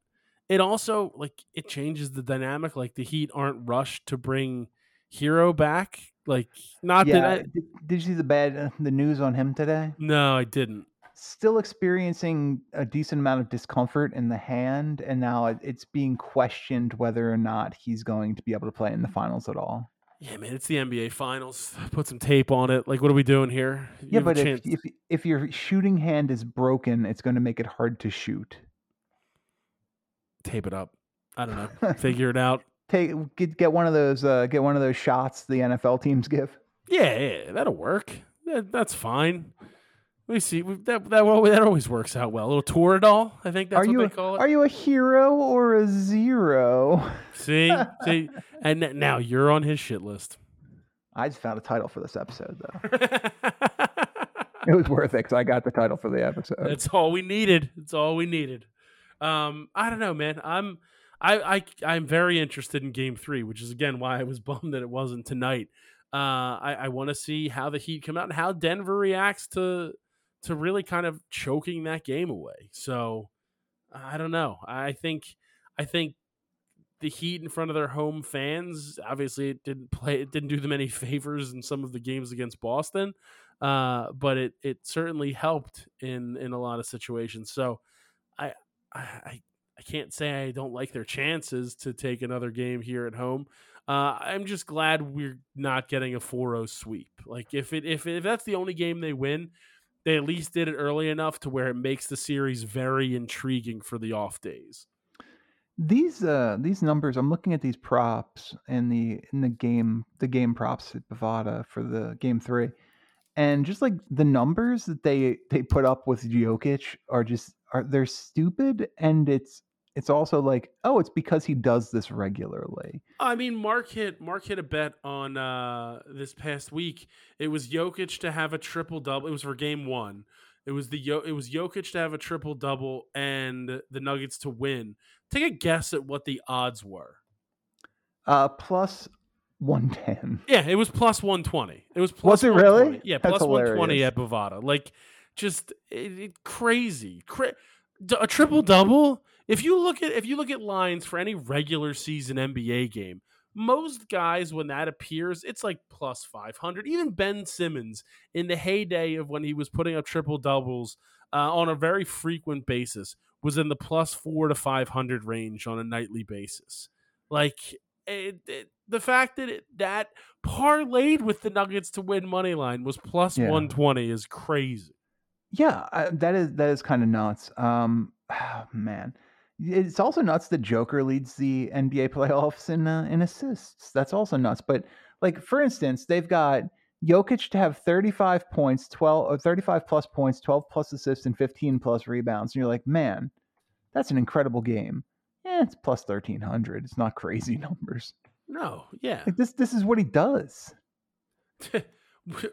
it also, like, it changes the dynamic. Like, the Heat aren't rushed to bring Hero back, like not yeah. that I, did, did you see the bad uh, the news on him today? No, I didn't. Still experiencing a decent amount of discomfort in the hand, and now it, it's being questioned whether or not he's going to be able to play in the finals at all. Yeah, man, it's the N B A Finals. Put some tape on it. Like, what are we doing here? You yeah, but if, if if your shooting hand is broken, it's going to make it hard to shoot. Tape it up. I don't know. Figure it out. Take, get get one of those uh, get one of those shots the N F L teams give. Yeah, yeah, that'll work. Yeah, that's fine. We see that that that always works out well. A little Toradol, I think that's are what they a, call it. Are you a hero or a zero? See, see, and now you're on his shit list. I just found a title for this episode, though. It was worth it because I got the title for the episode. That's all we needed. That's all we needed. Um, I don't know, man. I'm. I, I, I'm very interested in game three, which is, again, why I was bummed that it wasn't tonight. Uh, I, I want to see how the Heat come out and how Denver reacts to to really kind of choking that game away. So I don't know. I think I think the Heat in front of their home fans. Obviously, it didn't play. It didn't do them any favors in some of the games against Boston, uh, but it it certainly helped in in a lot of situations. So, I I I can't say I don't like their chances to take another game here at home. Uh, I'm just glad we're not getting a four oh sweep. Like if it if if that's the only game they win, they at least did it early enough to where it makes the series very intriguing for the off days. These uh these numbers, I'm looking at these props and the in the game the game props at Bovada for the game three, and just like the numbers that they they put up with Jokic are just are they're stupid, and it's it's also like, oh, it's because he does this regularly. I mean, Mark hit Mark hit a bet on uh, this past week. It was Jokic to have a triple double. It was for game one. It was the it was Jokic to have a triple double and the Nuggets to win. Take a guess at what the odds were. Uh, plus one ten. Yeah, it was plus one twenty. It was plus. Was it really? Yeah, that's plus one twenty at Bovada. Like, just it, it, crazy. Cra- a triple double. If you look at if you look at lines for any regular season N B A game, most guys, when that appears, it's like plus five hundred. Even Ben Simmons, in the heyday of when he was putting up triple doubles uh, on a very frequent basis, was in the plus four to five hundred range on a nightly basis. Like it, it, the fact that it, that parlayed with the Nuggets to win money line was plus yeah. one twenty is crazy. Yeah, I, that is that is kind of nuts. Um, oh, man. It's also nuts that Joker leads the N B A playoffs in uh, in assists. That's also nuts. But like, for instance, they've got Jokic to have thirty-five points, twelve or thirty-five plus points, twelve plus assists, and fifteen plus rebounds. And you're like, man, that's an incredible game. Yeah, it's plus thirteen hundred. It's not crazy numbers. No, yeah. Like this this is what he does.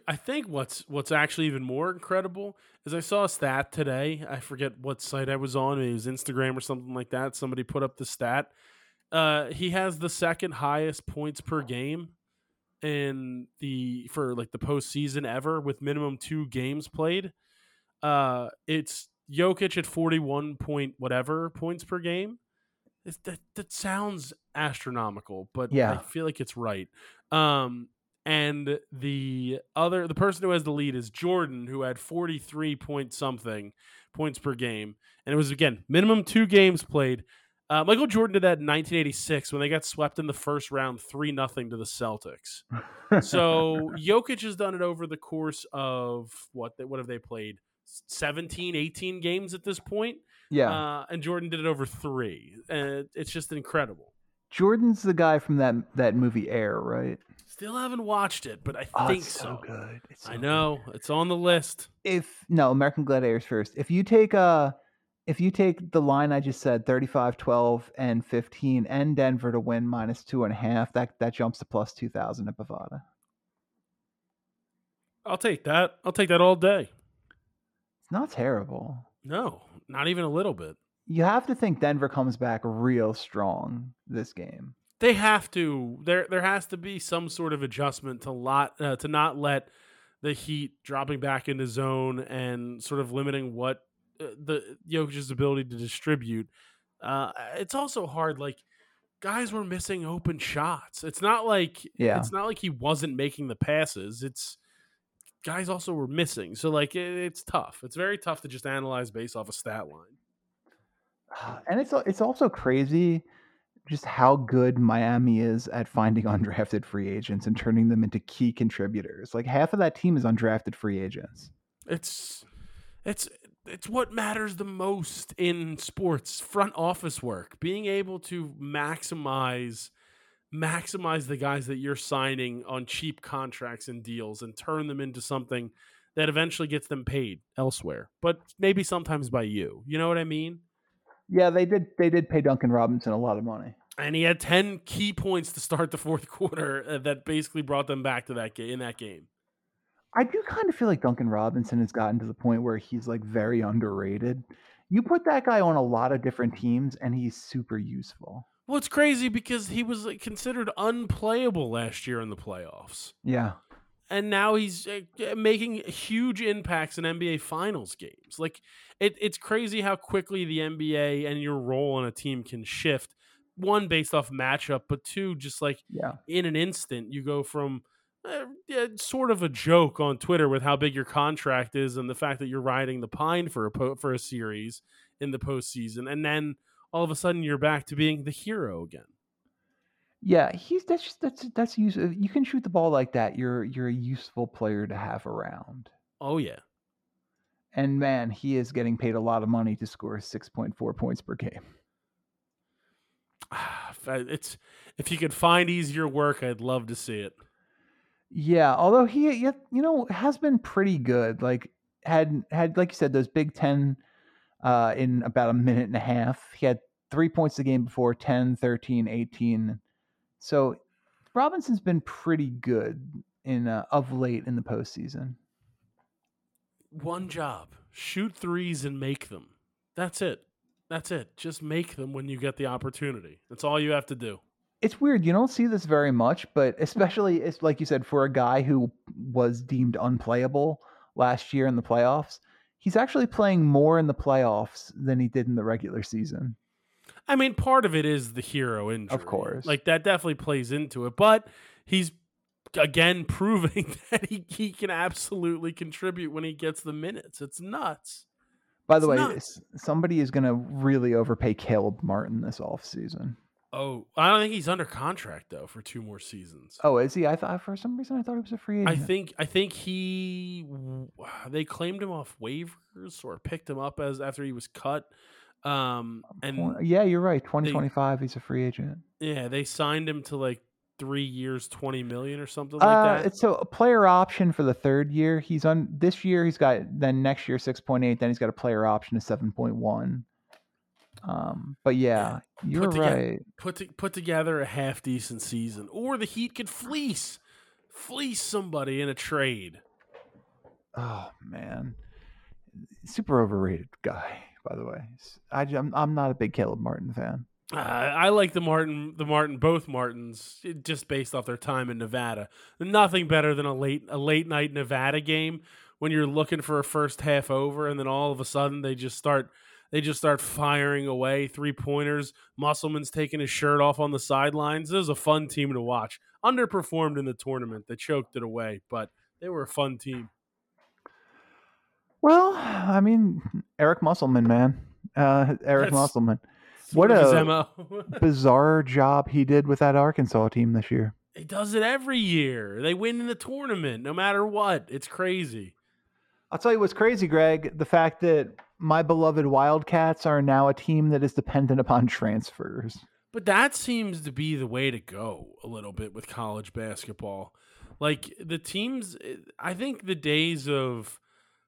I think what's what's actually even more incredible is I saw a stat today. I forget what site I was on. It was Instagram or something like that. Somebody put up the stat. Uh, he has the second highest points per game in the for like the postseason ever, with minimum two games played. Uh, it's Jokic at forty-one point whatever points per game. It's, that that sounds astronomical, but yeah. I feel like it's right. Um, And the other, the person who has the lead is Jordan, who had forty-three point something points per game. And it was, again, minimum two games played. Uh, Michael Jordan did that in nineteen eighty-six when they got swept in the first round three nothing to the Celtics. So Jokic has done it over the course of what, they, what have they played? seventeen, eighteen games at this point? Yeah. Uh, and Jordan did it over three. And it's just incredible. Jordan's the guy from that, that movie Air, right? Still haven't watched it, but I oh, think it's so. so good. It's so I know good. It's on the list. If no American Gladiators first. If you take uh if you take the line I just said, thirty-five, twelve, and fifteen, and Denver to win minus two and a half, that that jumps to plus two thousand at Bovada. I'll take that. I'll take that all day. It's not terrible. No, not even a little bit. You have to think Denver comes back real strong this game. They have to. There, there has to be some sort of adjustment to lot uh, to not let the Heat dropping back into zone and sort of limiting what uh, the Jokic's ability to distribute. Uh, it's also hard. Like guys were missing open shots. It's not like yeah. It's not like he wasn't making the passes. It's guys also were missing. So like it, it's tough. It's very tough to just analyze based off a stat line. And it's it's also crazy. Just how good Miami is at finding undrafted free agents and turning them into key contributors. Like half of that team is undrafted free agents. It's, it's, it's what matters the most in sports, front office work, being able to maximize, maximize the guys that you're signing on cheap contracts and deals and turn them into something that eventually gets them paid elsewhere, but maybe sometimes by you, you know what I mean? Yeah, they did. They did pay Duncan Robinson a lot of money, and he had ten key points to start the fourth quarter that basically brought them back to that game. In that game, I do kind of feel like Duncan Robinson has gotten to the point where he's like very underrated. You put that guy on a lot of different teams, and he's super useful. Well, it's crazy because he was like considered unplayable last year in the playoffs. Yeah, and now he's making huge impacts in N B A Finals games. Like. It, it's crazy how quickly the N B A and your role on a team can shift one, based off matchup, but two, just like yeah. in an instant, you go from uh, yeah, sort of a joke on Twitter with how big your contract is and the fact that you're riding the pine for a po- for a series in the postseason, and then all of a sudden you're back to being the hero again. Yeah, he's that's just, that's that's useful. You can shoot the ball like that. You're you're a useful player to have around. Oh yeah, and man, he is getting paid a lot of money to score six point four points per game. It's if you could find easier work, I'd love to see it. Yeah, although he you know has been pretty good. Like had had like you said those Big Ten uh, in about a minute and a half. He had three points a game before, ten, thirteen, eighteen. So Robinson's been pretty good in uh, of late in the postseason. One job, shoot threes and make them. That's it. That's it. Just make them when you get the opportunity. That's all you have to do. It's weird. You don't see this very much, but especially, it's like you said, for a guy who was deemed unplayable last year in the playoffs, he's actually playing more in the playoffs than he did in the regular season. I mean, part of it is the hero injury. Of course. Like, that definitely plays into it. But he's, again, proving that he, he can absolutely contribute when he gets the minutes. It's nuts. By the it's way, nuts. Somebody is going to really overpay Caleb Martin this offseason. Oh, I don't think he's under contract, though, for two more seasons. Oh, is he? I thought For some reason, I thought he was a free agent. I think, I think he... They claimed him off waivers or picked him up as after he was cut. Um and yeah, you're right. twenty twenty-five, he's a free agent. Yeah, they signed him to like three years, twenty million or something uh, like that. So a player option for the third year. He's on this year. He's got then next year six point eight. Then he's got a player option of seven point one. Um, but yeah, yeah. you're put together, right. Put to, put together a half decent season, or the Heat could fleece fleece somebody in a trade. Oh man, super overrated guy. By the way, I, I'm, I'm not a big Caleb Martin fan. Uh, I like the Martin, the Martin, both Martins, just based off their time in Nevada. Nothing better than a late, a late night Nevada game when you're looking for a first half over, and then all of a sudden they just start, they just start firing away three pointers. Musselman's taking his shirt off on the sidelines. It was a fun team to watch. Underperformed in the tournament, they choked it away, but they were a fun team. Well, I mean, Eric Musselman, man, uh, Eric That's Musselman. What a bizarre job he did with that Arkansas team this year. He does it every year. They win in the tournament, no matter what. It's crazy. I'll tell you what's crazy, Greg. The fact that my beloved Wildcats are now a team that is dependent upon transfers. But that seems to be the way to go a little bit with college basketball. Like the teams, I think the days of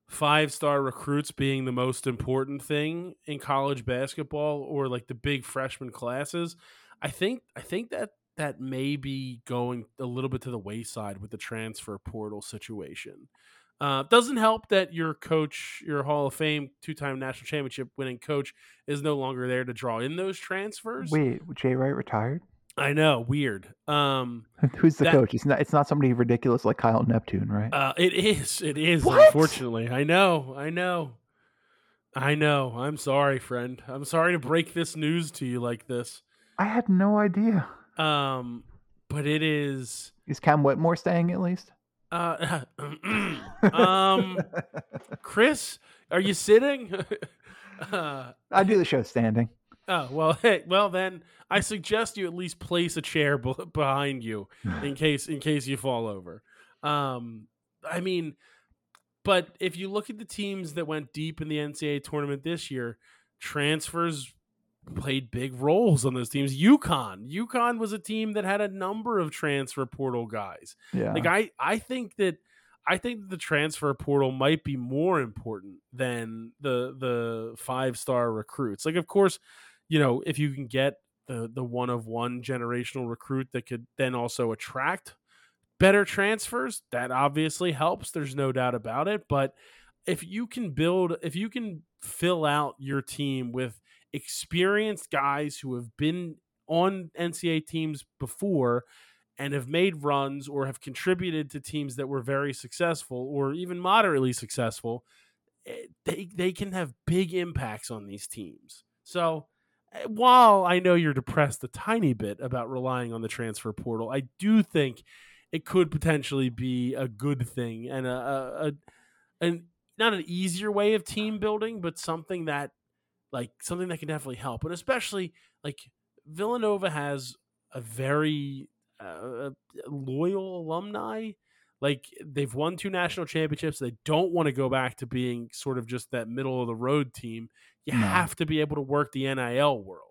five-star recruits being the most important thing in college basketball, or like the big freshman classes, I think I think that that may be going a little bit to the wayside with the transfer portal situation. Uh, doesn't help that your coach, your Hall of Fame two-time national championship winning coach, is no longer there to draw in those transfers. Wait, Jay Wright retired? I know, weird. Um, Who's the that, coach? It's not. It's not somebody ridiculous like Kyle Neptune, right? Uh, it is. It is. What? Unfortunately, I know. I know. I know. I'm sorry, friend. I'm sorry to break this news to you like this. I had no idea. Um, but it is. Is Cam Whitmore staying at least? Uh, um, Chris, are you sitting? uh, I do the show standing. Oh, well, hey, well then I suggest you at least place a chair b- behind you in case in case you fall over. Um, I mean, but if you look at the teams that went deep in the N C A A tournament this year, transfers played big roles on those teams. UConn. UConn was a team that had a number of transfer portal guys. Yeah. Like I, I think that I think the transfer portal might be more important than the the five-star recruits. Like, of course, you know, if you can get the the one of one generational recruit that could then also attract better transfers, that obviously helps. There's no doubt about it. But if you can build, if you can fill out your team with experienced guys who have been on N C A A teams before and have made runs or have contributed to teams that were very successful or even moderately successful, they they can have big impacts on these teams. So while I know you're depressed a tiny bit about relying on the transfer portal, I do think it could potentially be a good thing and a, a, a an not an easier way of team building, but something that like something that can definitely help. And especially like Villanova has a very uh, loyal alumni. Like they've won two national championships. They don't want to go back to being sort of just that middle of the road team. You no. have to be able to work the N I L world.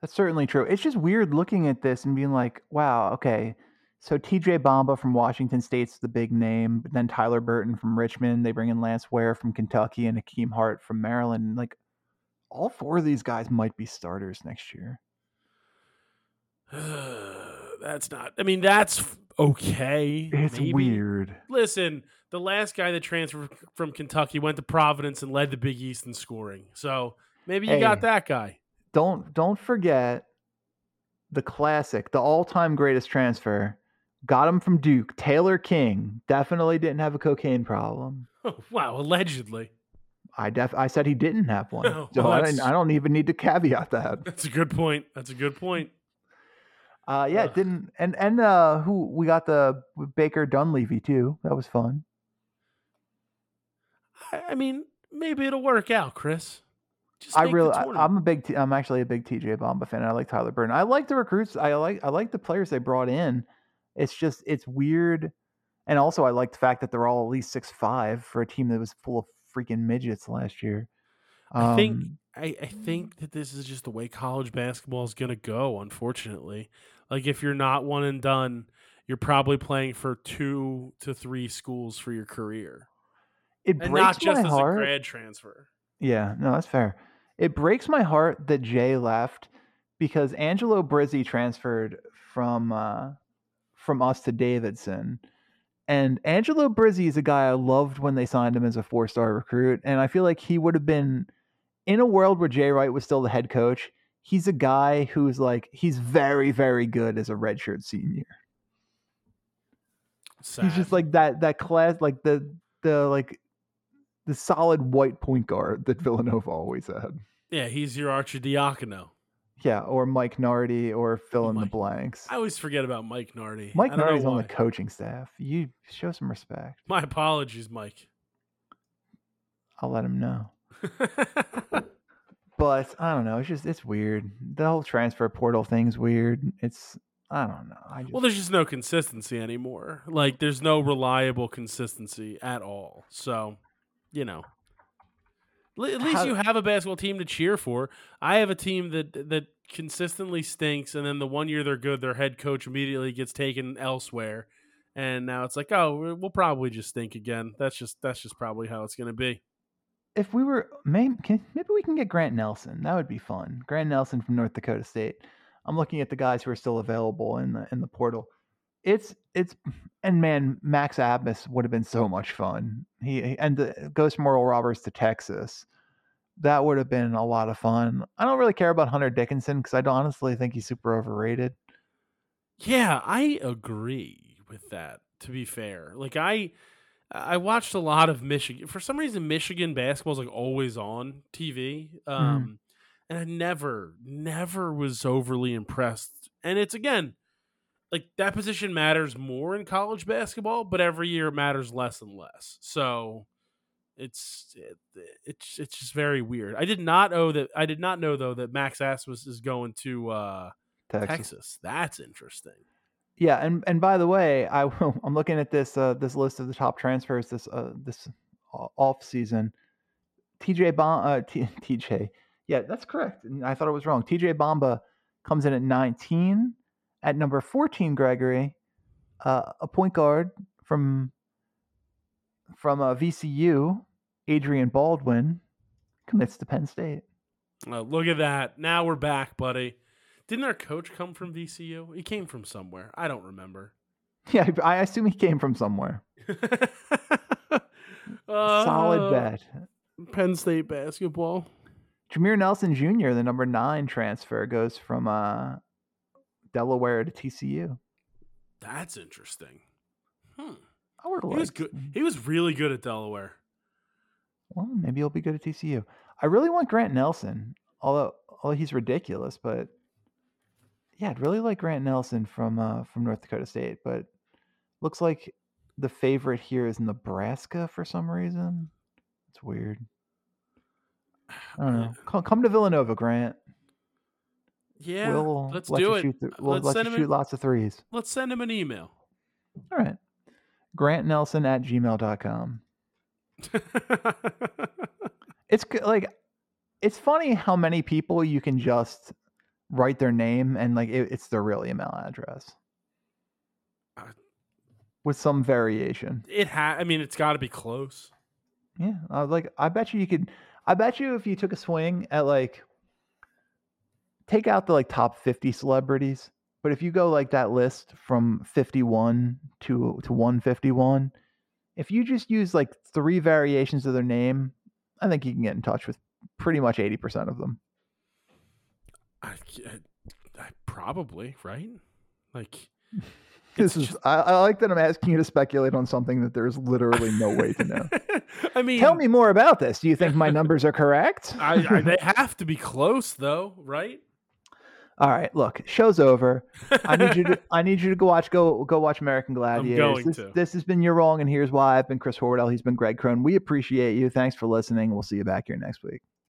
That's certainly true. It's just weird looking at this and being like, wow, okay. So T J Bamba from Washington State's the big name, but then Tyler Burton from Richmond. They bring in Lance Ware from Kentucky and Akeem Hart from Maryland. Like all four of these guys might be starters next year. That's not, I mean, that's okay. It's maybe. Weird. Listen, the last guy that transferred from Kentucky went to Providence and led the Big East in scoring. So maybe you hey, got that guy. Don't, don't forget the classic, the all-time greatest transfer. Got him from Duke. Taylor King definitely didn't have a cocaine problem. Oh, wow, allegedly. I def I said he didn't have one. No, so well, I, didn't, I don't even need to caveat that. That's a good point. That's a good point. Uh, yeah, uh, it didn't and and uh, who we got the Baker Dunleavy too. That was fun. I, I mean, maybe it'll work out, Chris. Just I really, I, I'm a big, T, I'm actually a big T J Bamba fan. I like Tyler Burton. I like the recruits. I like, I like the players they brought in. It's just, it's weird, and also I like the fact that they're all at least six five for a team that was full of freaking midgets last year. Um, I think, I, I think that this is just the way college basketball is going to go. Unfortunately, like if you're not one and done, you're probably playing for two to three schools for your career. It breaks and not just my as heart. A grad transfer. Yeah, no, that's fair. It breaks my heart that Jay left because Angelo Brizzi transferred from uh, from us to Davidson. And Angelo Brizzi is a guy I loved when they signed him as a four-star recruit. And I feel like he would have been, in a world where Jay Wright was still the head coach, he's a guy who's like, he's very, very good as a redshirt senior. Sad. He's just like that that class, like the the like the solid white point guard that Villanova always had. Yeah, he's your Archer Diacono. Yeah, or Mike Nardi, or fill oh, in Mike. the blanks. I always forget about Mike Nardi. Mike Nardi's on the coaching staff. You show some respect. My apologies, Mike. I'll let him know. But I don't know. It's just, it's weird. The whole transfer portal thing's weird. It's, I don't know. I just... Well, there's just no consistency anymore. Like, there's no reliable consistency at all. So, you know. At least How, you have a basketball team to cheer for. I have a team that that consistently stinks, and then the one year they're good, their head coach immediately gets taken elsewhere, and now it's like, oh, we'll probably just stink again. That's just that's just probably how it's going to be. If we were maybe can, maybe we can get Grant Nelson. That would be fun. Grant Nelson from North Dakota State. I'm looking at the guys who are still available in the in the portal. It's it's and man, Max Abmas would have been so much fun. He and the goes from Oral Roberts to Texas. That would have been a lot of fun. I don't really care about Hunter Dickinson because I don't honestly think he's super overrated. Yeah, I agree with that. To be fair, like I, I watched a lot of Michigan. For some reason, Michigan basketball is like always on T V, um, mm. and I never, never was overly impressed. And it's again. Like that position matters more in college basketball, but every year it matters less and less. So it's it, it's it's just very weird. I did not know that. I did not know though that Max Asmus is going to uh, Texas. Texas. That's interesting. Yeah, and, and by the way, I I'm looking at this uh, this list of the top transfers this uh, this off season. T J Bom- uh, T- TJ, yeah, that's correct. I thought it was wrong. T J Bamba comes in at nineteen. At number fourteen, Gregory, uh, a point guard from from uh, V C U, Adrian Baldwin, commits to Penn State. Oh, look at that. Now we're back, buddy. Didn't our coach come from V C U? He came from somewhere. I don't remember. Yeah, I assume he came from somewhere. Solid bet. Uh, Penn State basketball. Jameer Nelson Junior, the number nine transfer, goes from... Uh, Delaware to T C U. That's interesting. Hmm. I would have liked. He was good. He was really good at Delaware. Well, maybe he'll be good at T C U. I really want Grant Nelson. although, although he's ridiculous, but yeah, I'd really like Grant Nelson from uh, from North Dakota State, but looks like the favorite here is Nebraska for some reason. It's weird. I don't know. Come, come to Villanova, Grant. Yeah, we'll let's let do it. Th- we'll let's let send you him shoot an- lots of threes. Let's send him an email. All right. GrantNelson at gmail dot com. It's like, it's funny how many people you can just write their name and like it, it's their real email address uh, with some variation. It ha- I mean, it's got to be close. Yeah, I was like, I bet you you could. I bet you if you took a swing at like, take out the like top fifty celebrities, but if you go like that list from fifty-one to to one fifty-one, if you just use like three variations of their name, I think you can get in touch with pretty much eighty percent of them. I, I, I probably, right? Like this is. Just... I, I like that I'm asking you to speculate on something that there's literally no way to know. I mean, tell me more about this. Do you think my numbers are correct? I, I, they have to be close, though, right? All right. Look, show's over. I need you to. I need you to go watch. Go go watch American Gladiators. I'm going this, to. This has been You're Wrong, and Here's Why. I've been Chris Horwedel. He's been Greg Crone. We appreciate you. Thanks for listening. We'll see you back here next week.